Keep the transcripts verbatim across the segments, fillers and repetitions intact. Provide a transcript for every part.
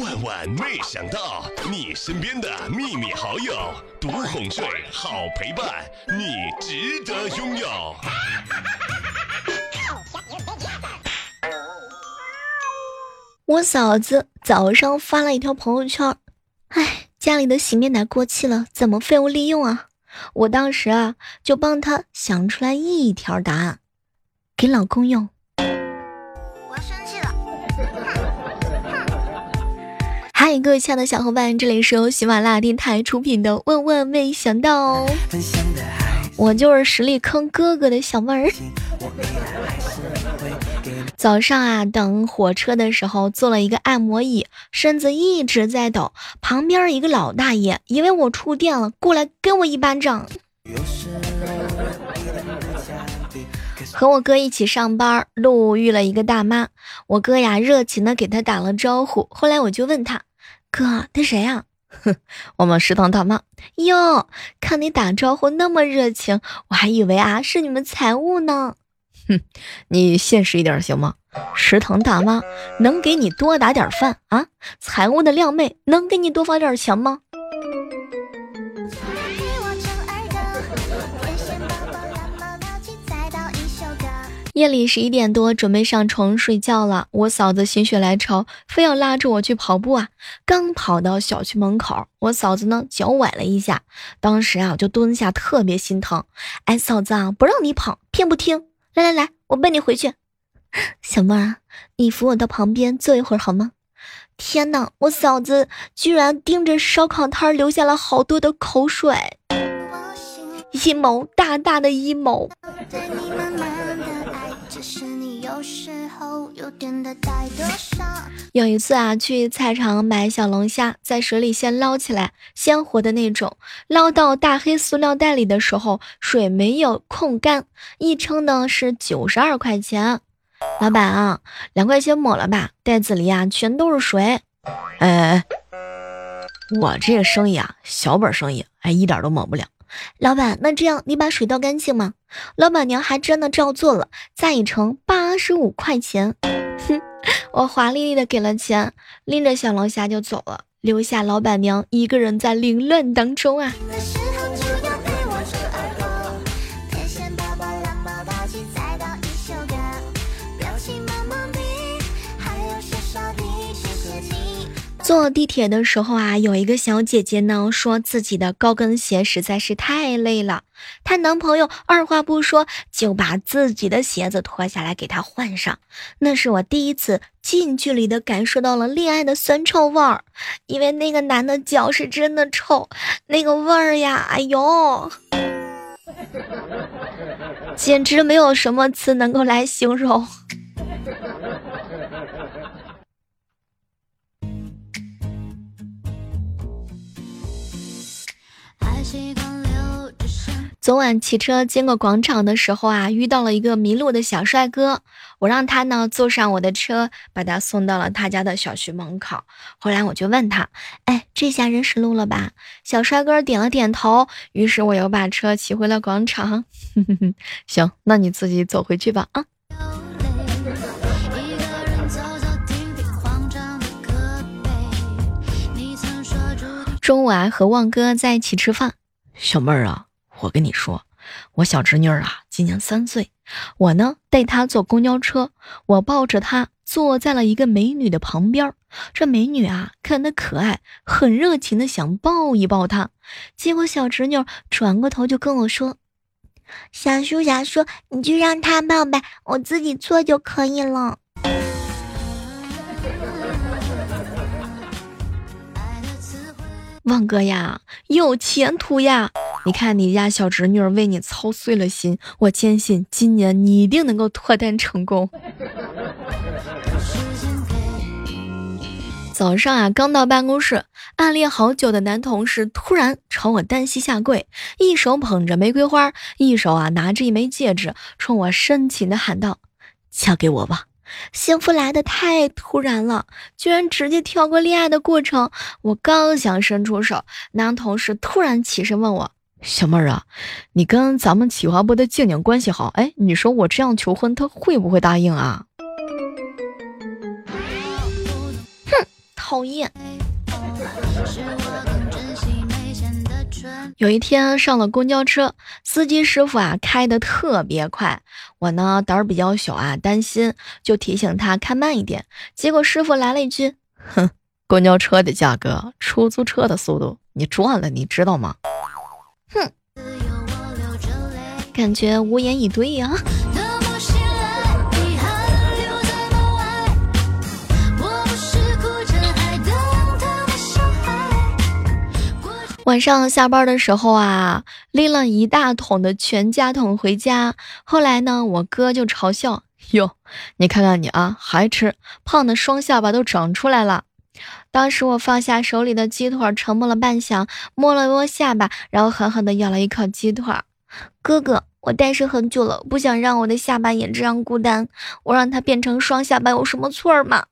万万没想到，你身边的秘密好友，独哄睡，好陪伴，你值得拥有。我嫂子早上发了一条朋友圈，哎，家里的洗面奶过期了，怎么废物利用啊？我当时啊，就帮她想出来一条答案，给老公用。我生气了。嗨，各位亲爱的小伙伴，这里是由喜马拉雅电台出品的《万万没想到》，我就是实力坑哥哥的小妹儿。早上啊，等火车的时候坐了一个按摩椅，身子一直在抖。旁边一个老大爷以为我触电了，过来给我一巴掌。和我哥一起上班，路遇了一个大妈，我哥呀热情的给他打了招呼。后来我就问他，哥，他谁呀、啊？哼，我们食堂大妈。哟，看你打招呼那么热情，我还以为啊是你们财务呢。哼，你现实一点行吗？食堂大妈能给你多打点饭啊？财务的靓妹能给你多发点钱吗？夜里十一点多准备上床睡觉了，我嫂子心血来潮，非要拉着我去跑步啊。刚跑到小区门口，我嫂子呢脚崴了一下，当时啊我就蹲下，特别心疼。哎，嫂子啊，不让你跑，偏不听。来来来，我背你回去。小妹啊，你扶我到旁边坐一会儿好吗？天哪，我嫂子居然盯着烧烤摊流下了好多的口水，阴谋，大大的阴谋。有一次啊，去菜场买小龙虾，在水里先捞起来，鲜活的那种。捞到大黑塑料袋里的时候，水没有控干，一称呢是九十二块钱。老板啊，两块钱抹了吧，袋子里啊全都是水。哎，我这个生意啊，小本生意，哎，一点都抹不了。老板，那这样你把水倒干净吗？老板娘还真的照做了，再一乘八十五块钱。哼，我华丽丽的给了钱，拎着小龙虾就走了，留下老板娘一个人在凌乱当中啊。坐地铁的时候啊，有一个小姐姐呢，说自己的高跟鞋实在是太累了，她男朋友二话不说就把自己的鞋子脱下来给她换上。那是我第一次近距离的感受到了恋爱的酸臭味儿，因为那个男的脚是真的臭，那个味儿呀，哎呦，简直没有什么词能够来形容。昨晚骑车经过广场的时候啊，遇到了一个迷路的小帅哥，我让他呢坐上我的车，把他送到了他家的小区门口。后来我就问他，哎，这下认识路了吧？小帅哥点了点头，于是我又把车骑回了广场。行，那你自己走回去吧啊。中午啊，和旺哥在一起吃饭。小妹儿啊，我跟你说，我小侄女儿啊，今年三岁。我呢带她坐公交车，我抱着她坐在了一个美女的旁边。这美女啊，看她可爱，很热情的想抱一抱她。结果小侄女转过头就跟我说：“小叔小叔，你就让她抱呗，我自己坐就可以了。”旺哥呀，有前途呀！你看你家小侄女为你操碎了心，我坚信今年你一定能够脱单成功。早上啊，刚到办公室，暗恋好久的男同事突然朝我单膝下跪，一手捧着玫瑰花，一手啊拿着一枚戒指，冲我深情的喊道：“嫁给我吧！”幸福来得太突然了，居然直接跳过恋爱的过程。我刚想伸出手，男同事突然起身问我：“小妹儿啊，你跟咱们企划部的静静关系好，哎，你说我这样求婚，她会不会答应啊？”哼，讨厌。有一天上了公交车，司机师傅啊开得特别快，我呢胆儿比较小啊，担心就提醒他开慢一点，结果师傅来了一句：哼，公交车的价格，出租车的速度，你赚了你知道吗？哼，感觉无言以对呀、啊。晚上下班的时候啊，拎了一大桶的全家桶回家。后来呢，我哥就嘲笑：哟，你看看你啊，还吃，胖的双下巴都长出来了。当时我放下手里的鸡腿，沉默了半晌，摸了摸下巴，然后狠狠地咬了一口鸡腿。哥哥，我单身很久了，不想让我的下巴也这样孤单，我让它变成双下巴有什么错儿吗？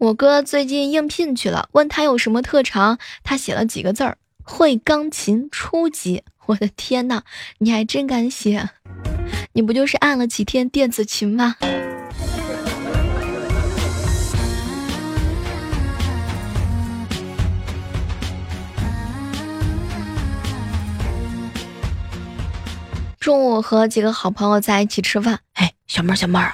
我哥最近应聘去了，问他有什么特长，他写了几个字儿：会钢琴初级。我的天哪，你还真敢写！你不就是按了几天电子琴吗？中午和几个好朋友在一起吃饭，哎，小妹儿，小妹儿啊，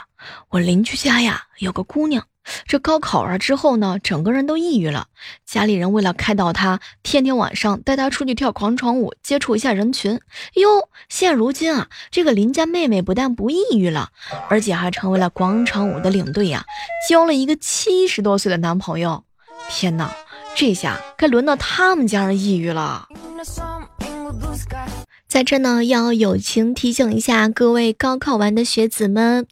我邻居家呀有个姑娘。这高考啊之后呢，整个人都抑郁了。家里人为了开导他，天天晚上带他出去跳广场舞，接触一下人群。哟，现如今啊，这个邻家妹妹不但不抑郁了，而且还成为了广场舞的领队呀、啊，交了一个七十多岁的男朋友。天哪，这下该轮到他们家人抑郁了。在这呢，要友情提醒一下各位高考完的学子们。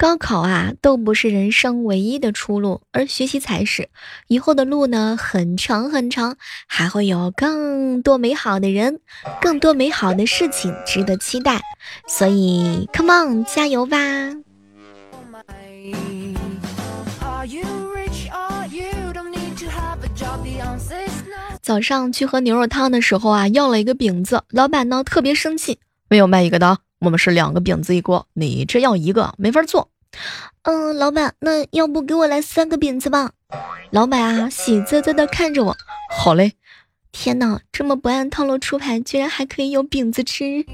高考啊，都不是人生唯一的出路，而学习才是。以后的路呢，很长很长，还会有更多美好的人，更多美好的事情值得期待。所以 come on， 加油吧！早上去喝牛肉汤的时候啊，要了一个饼子，老板呢特别生气，没有卖一个的。我们是两个饼子一锅，你这要一个没法做。嗯，老板，那要不给我来三个饼子吧？老板啊，喜滋滋的看着我。好嘞。天哪，这么不按套路出牌，居然还可以有饼子吃。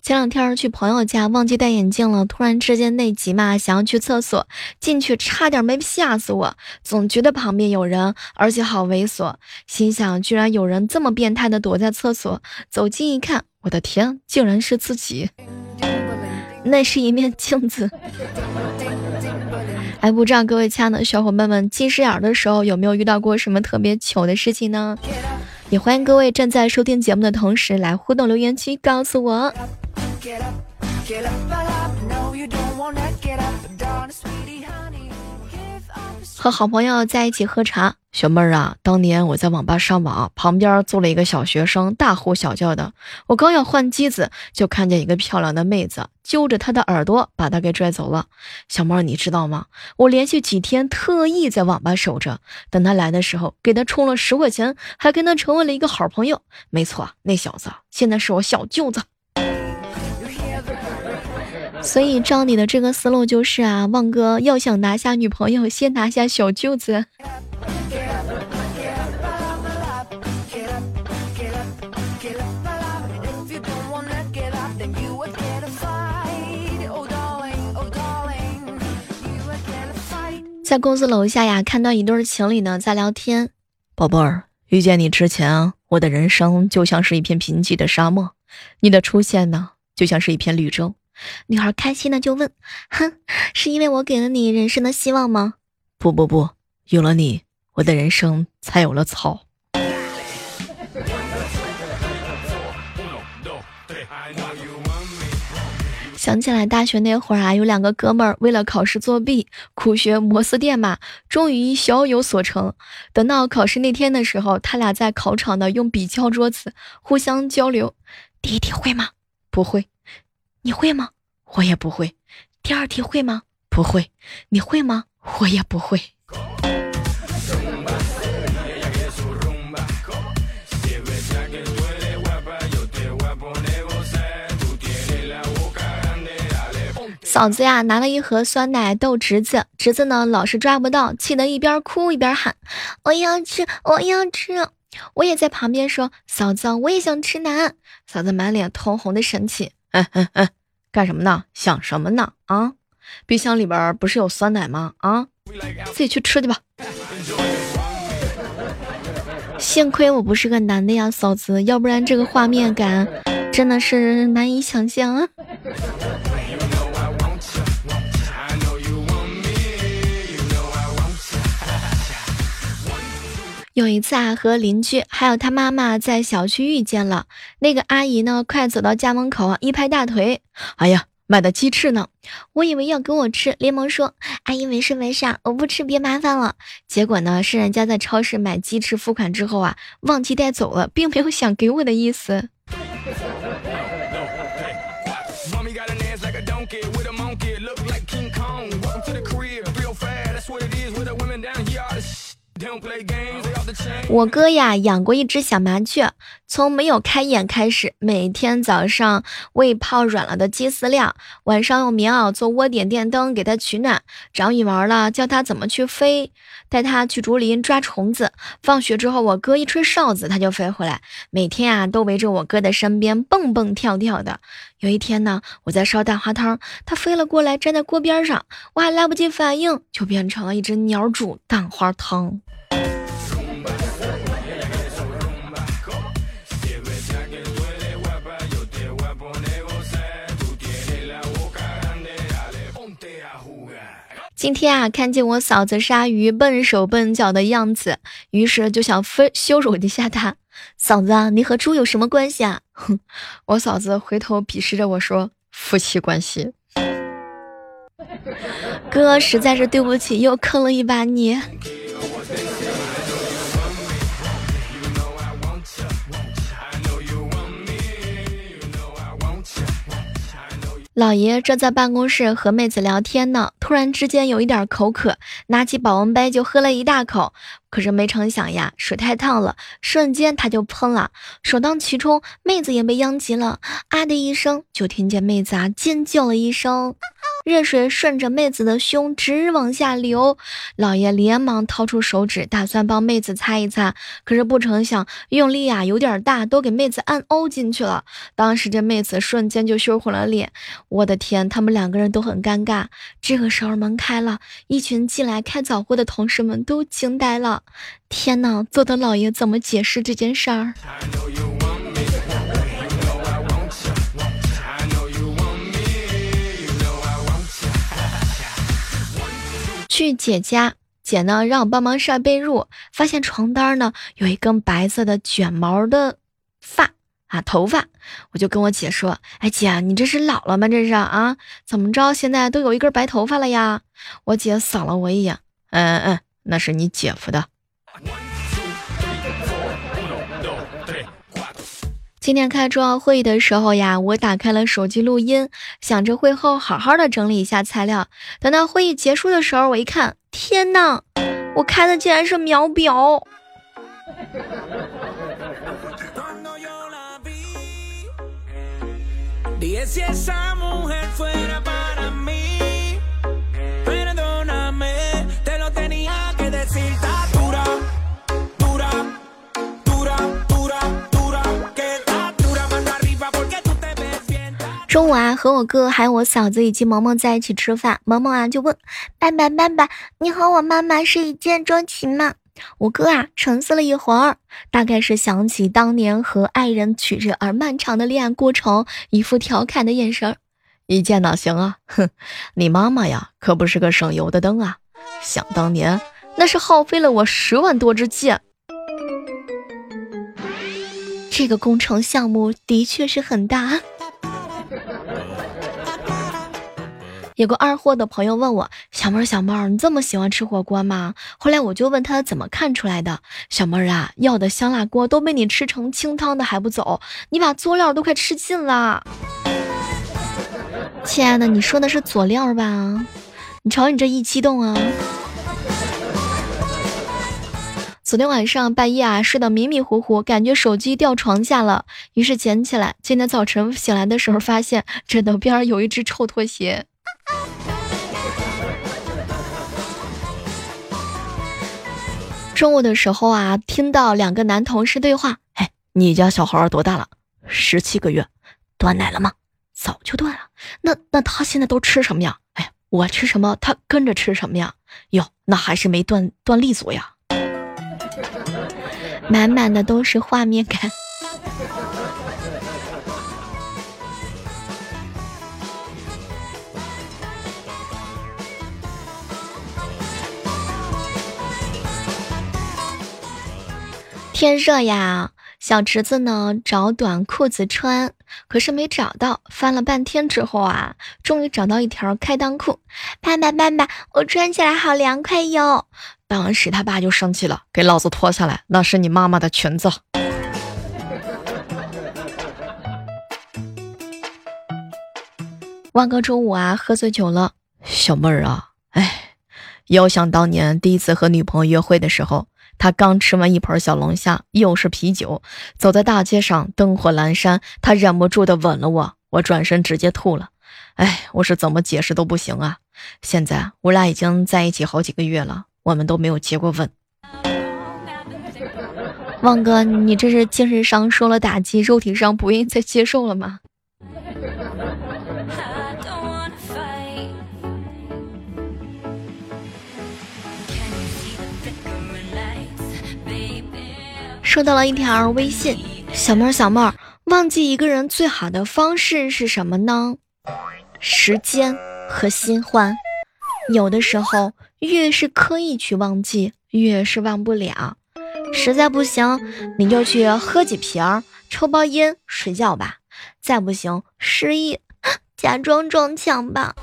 前两天去朋友家忘记戴眼镜了，突然之间内急嘛，想要去厕所，进去差点没吓死我。总觉得旁边有人，而且好猥琐，心想居然有人这么变态的躲在厕所。走近一看，我的天，竟然是自己，那是一面镜子。哎，不知道各位亲爱的小伙伴们近视眼的时候有没有遇到过什么特别糗的事情呢？也欢迎各位站在收听节目的同时来互动留言区告诉我。和好朋友在一起喝茶，小妹儿啊，当年我在网吧上网，旁边坐了一个小学生，大呼小叫的。我刚要换机子，就看见一个漂亮的妹子揪着她的耳朵，把她给拽走了。小妹儿，你知道吗？我连续几天特意在网吧守着，等她来的时候，给她充了十块钱，还跟她成为了一个好朋友。没错，那小子现在是我小舅子。所以照你的这个思路就是啊，旺哥要想拿下女朋友，先拿下小舅子。在公司楼下呀，看到一对情侣呢在聊天。宝贝儿，遇见你之前，我的人生就像是一片贫瘠的沙漠，你的出现呢，就像是一片绿洲。女孩开心的就问：哼，是因为我给了你人生的希望吗？不不不，有了你，我的人生才有了草。想起来大学那会儿啊，有两个哥们儿为了考试作弊，苦学摩斯电码，终于小有所成。等到考试那天的时候，他俩在考场的用笔敲桌子，互相交流：第一题会吗？不会。你会吗？我也不会。第二题会吗？不会。你会吗？我也不会。嫂子呀拿了一盒酸奶逗侄子，侄子呢老是抓不到，气得一边哭一边喊我要吃我要吃。我也在旁边说嫂子我也想吃奶。嫂子满脸通红的神气，嗯嗯嗯，干什么呢？想什么呢？啊，冰箱里边不是有酸奶吗？啊，自己去吃去吧。幸亏我不是个男的呀，嫂子，要不然这个画面感真的是难以想象啊。有一次啊，和邻居还有他妈妈在小区遇见了。那个阿姨呢，快走到家门口啊，一拍大腿，哎呀，买的鸡翅呢？我以为要给我吃，连忙说，阿姨没事没事，我不吃，别麻烦了。结果呢，是人家在超市买鸡翅付款之后啊，忘记带走了，并没有想给我的意思。我哥呀养过一只小麻雀，从没有开眼开始，每天早上喂泡软了的鸡饲料，晚上用棉袄做窝点电灯给它取暖，长羽毛了教它怎么去飞，带它去竹林抓虫子，放学之后我哥一吹哨子它就飞回来，每天啊都围着我哥的身边蹦蹦跳跳的。有一天呢，我在烧蛋花汤，它飞了过来站在锅边上，我还来不及反应就变成了一只鸟煮蛋花汤。今天啊，看见我嫂子杀鱼笨手笨脚的样子，于是就想分羞辱一下她。嫂子啊，你和猪有什么关系啊？哼！我嫂子回头鄙视着我说：“夫妻关系。”哥，实在是对不起，又坑了一把你。老爷正在办公室和妹子聊天呢，突然之间有一点口渴，拿起保温杯就喝了一大口，可是没成想呀，水太烫了，瞬间他就喷了，首当其冲，妹子也被殃及了，啊的一声，就听见妹子啊尖叫了一声，热水顺着妹子的胸直往下流，老爷连忙掏出手指打算帮妹子擦一擦，可是不成想用力啊有点大，都给妹子按凹进去了，当时这妹子瞬间就羞红了脸，我的天，他们两个人都很尴尬。这个时候门开了，一群进来开早会的同事们都惊呆了，天哪，坐等老爷怎么解释这件事儿。去姐家，姐呢让我帮忙晒被褥，发现床单呢有一根白色的卷毛的发啊头发，我就跟我姐说，哎姐，你这是老了吗？这是啊，怎么着现在都有一根白头发了呀？我姐扫了我一眼，嗯嗯，那是你姐夫的。今天开重要会议的时候呀，我打开了手机录音，想着会后好好的整理一下材料。等到会议结束的时候，我一看，天哪，我开的竟然是秒表。中午啊，和我哥还有我嫂子以及萌萌在一起吃饭，萌萌啊就问爸爸爸爸，你和我妈妈是一见钟情吗？我哥啊沉思了一会儿，大概是想起当年和爱人曲折而漫长的恋爱过程，一副调侃的眼神，一见哪行啊，哼，你妈妈呀可不是个省油的灯啊，想当年那是耗费了我十万多支箭。这个工程项目的确是很大。有个二货的朋友问我，小妹儿小妹儿，你这么喜欢吃火锅吗？后来我就问他怎么看出来的，小妹儿啊，要的香辣锅都被你吃成清汤的还不走，你把佐料都快吃尽了。亲爱的，你说的是佐料吧？你瞧你这一激动啊。昨天晚上半夜啊，睡得迷迷糊糊，感觉手机掉床下了，于是捡起来。今天早晨醒来的时候，发现枕头边有一只臭拖鞋。中午的时候啊，听到两个男同事对话，哎，你家小孩多大了？十七个月。断奶了吗？早就断了。那那他现在都吃什么呀？哎，我吃什么，他跟着吃什么呀？哟，那还是没断断力足呀。满满的都是画面感。天热呀，小侄子呢找短裤子穿，可是没找到，翻了半天之后啊，终于找到一条开裆裤。爸爸爸爸，我穿起来好凉快哟！当时他爸就生气了，给老子脱下来，那是你妈妈的裙子。万哥周五啊喝醉酒了，小妹儿啊，哎，遥想当年第一次和女朋友约会的时候。他刚吃完一盆小龙虾，又是啤酒，走在大街上，灯火阑珊，他忍不住的吻了我，我转身直接吐了。哎，我是怎么解释都不行啊！现在我俩已经在一起好几个月了，我们都没有接过吻。旺哥，你这是精神上受了打击，肉体上不愿意再接受了吗？收到了一条微信，小妹儿小妹儿，忘记一个人最好的方式是什么呢？时间和新欢。有的时候越是刻意去忘记，越是忘不了。实在不行，你就去喝几瓶，抽包烟，睡觉吧。再不行，失忆，假装撞墙吧。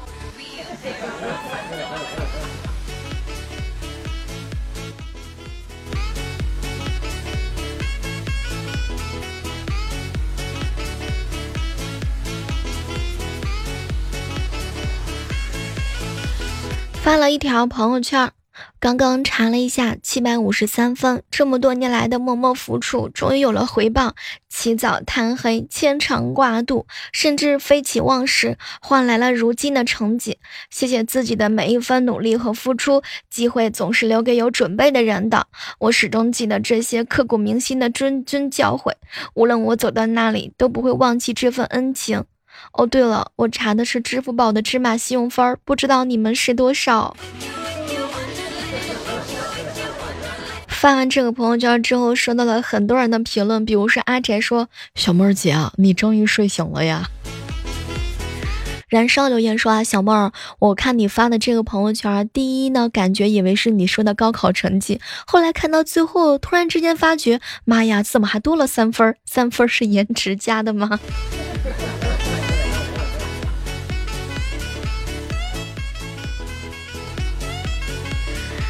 发了一条朋友圈，刚刚查了一下七百五十三分，这么多年来的默默付出终于有了回报，起早贪黑，牵肠挂肚，甚至飞起忘食，换来了如今的成绩。谢谢自己的每一分努力和付出，机会总是留给有准备的人的。我始终记得这些刻骨铭心的谆谆教诲，无论我走到哪里都不会忘记这份恩情。哦，对了，我查的是支付宝的芝麻信用分，不知道你们是多少。发完这个朋友圈之后，收到了很多人的评论，比如说阿宅说：“小妹儿姐啊，你终于睡醒了呀。”燃烧留言说啊，小妹儿，我看你发的这个朋友圈，第一呢，感觉以为是你说的高考成绩，后来看到最后，突然之间发觉，妈呀，怎么还多了三分？三分是颜值加的吗？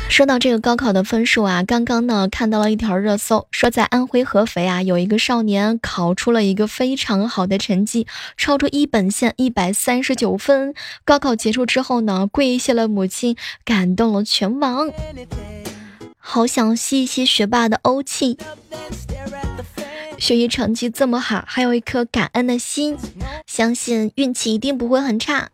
说到这个高考的分数啊，刚刚呢看到了一条热搜，说在安徽合肥啊，有一个少年考出了一个非常好的成绩，超出一本线一百三十九分。高考结束之后呢，跪谢了母亲，感动了全网。好想吸一吸学霸的欧气，学习成绩这么好，还有一颗感恩的心，相信运气一定不会很差。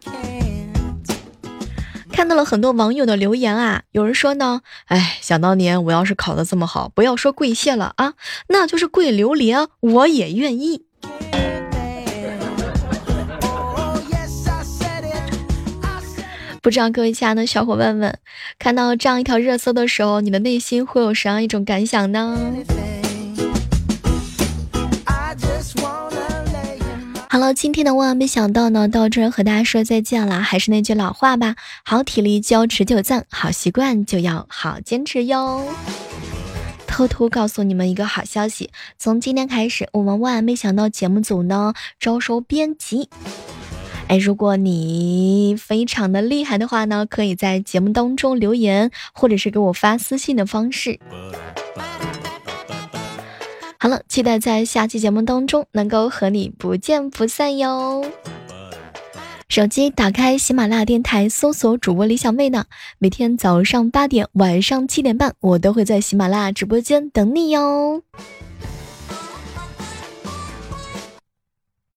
看到了很多网友的留言啊，有人说呢，哎，想当年我要是考得这么好，不要说跪谢了啊，那就是跪榴莲，我也愿意。不知道各位亲爱的小伙伴们，看到这样一条热搜的时候，你的内心会有什么样一种感想呢？好了，今天的万万没想到呢，到这儿和大家说再见了。还是那句老话吧，好体力就要持久战，好习惯就要好坚持哟。偷偷告诉你们一个好消息，从今天开始，我们万万没想到节目组呢招收编辑。哎，如果你非常的厉害的话呢，可以在节目当中留言，或者是给我发私信的方式。好了，期待在下期节目当中能够和你不见不散哟。手机打开喜马拉雅电台，搜索主播李小妹呢，每天早上八点，晚上七点半，我都会在喜马拉雅直播间等你哟。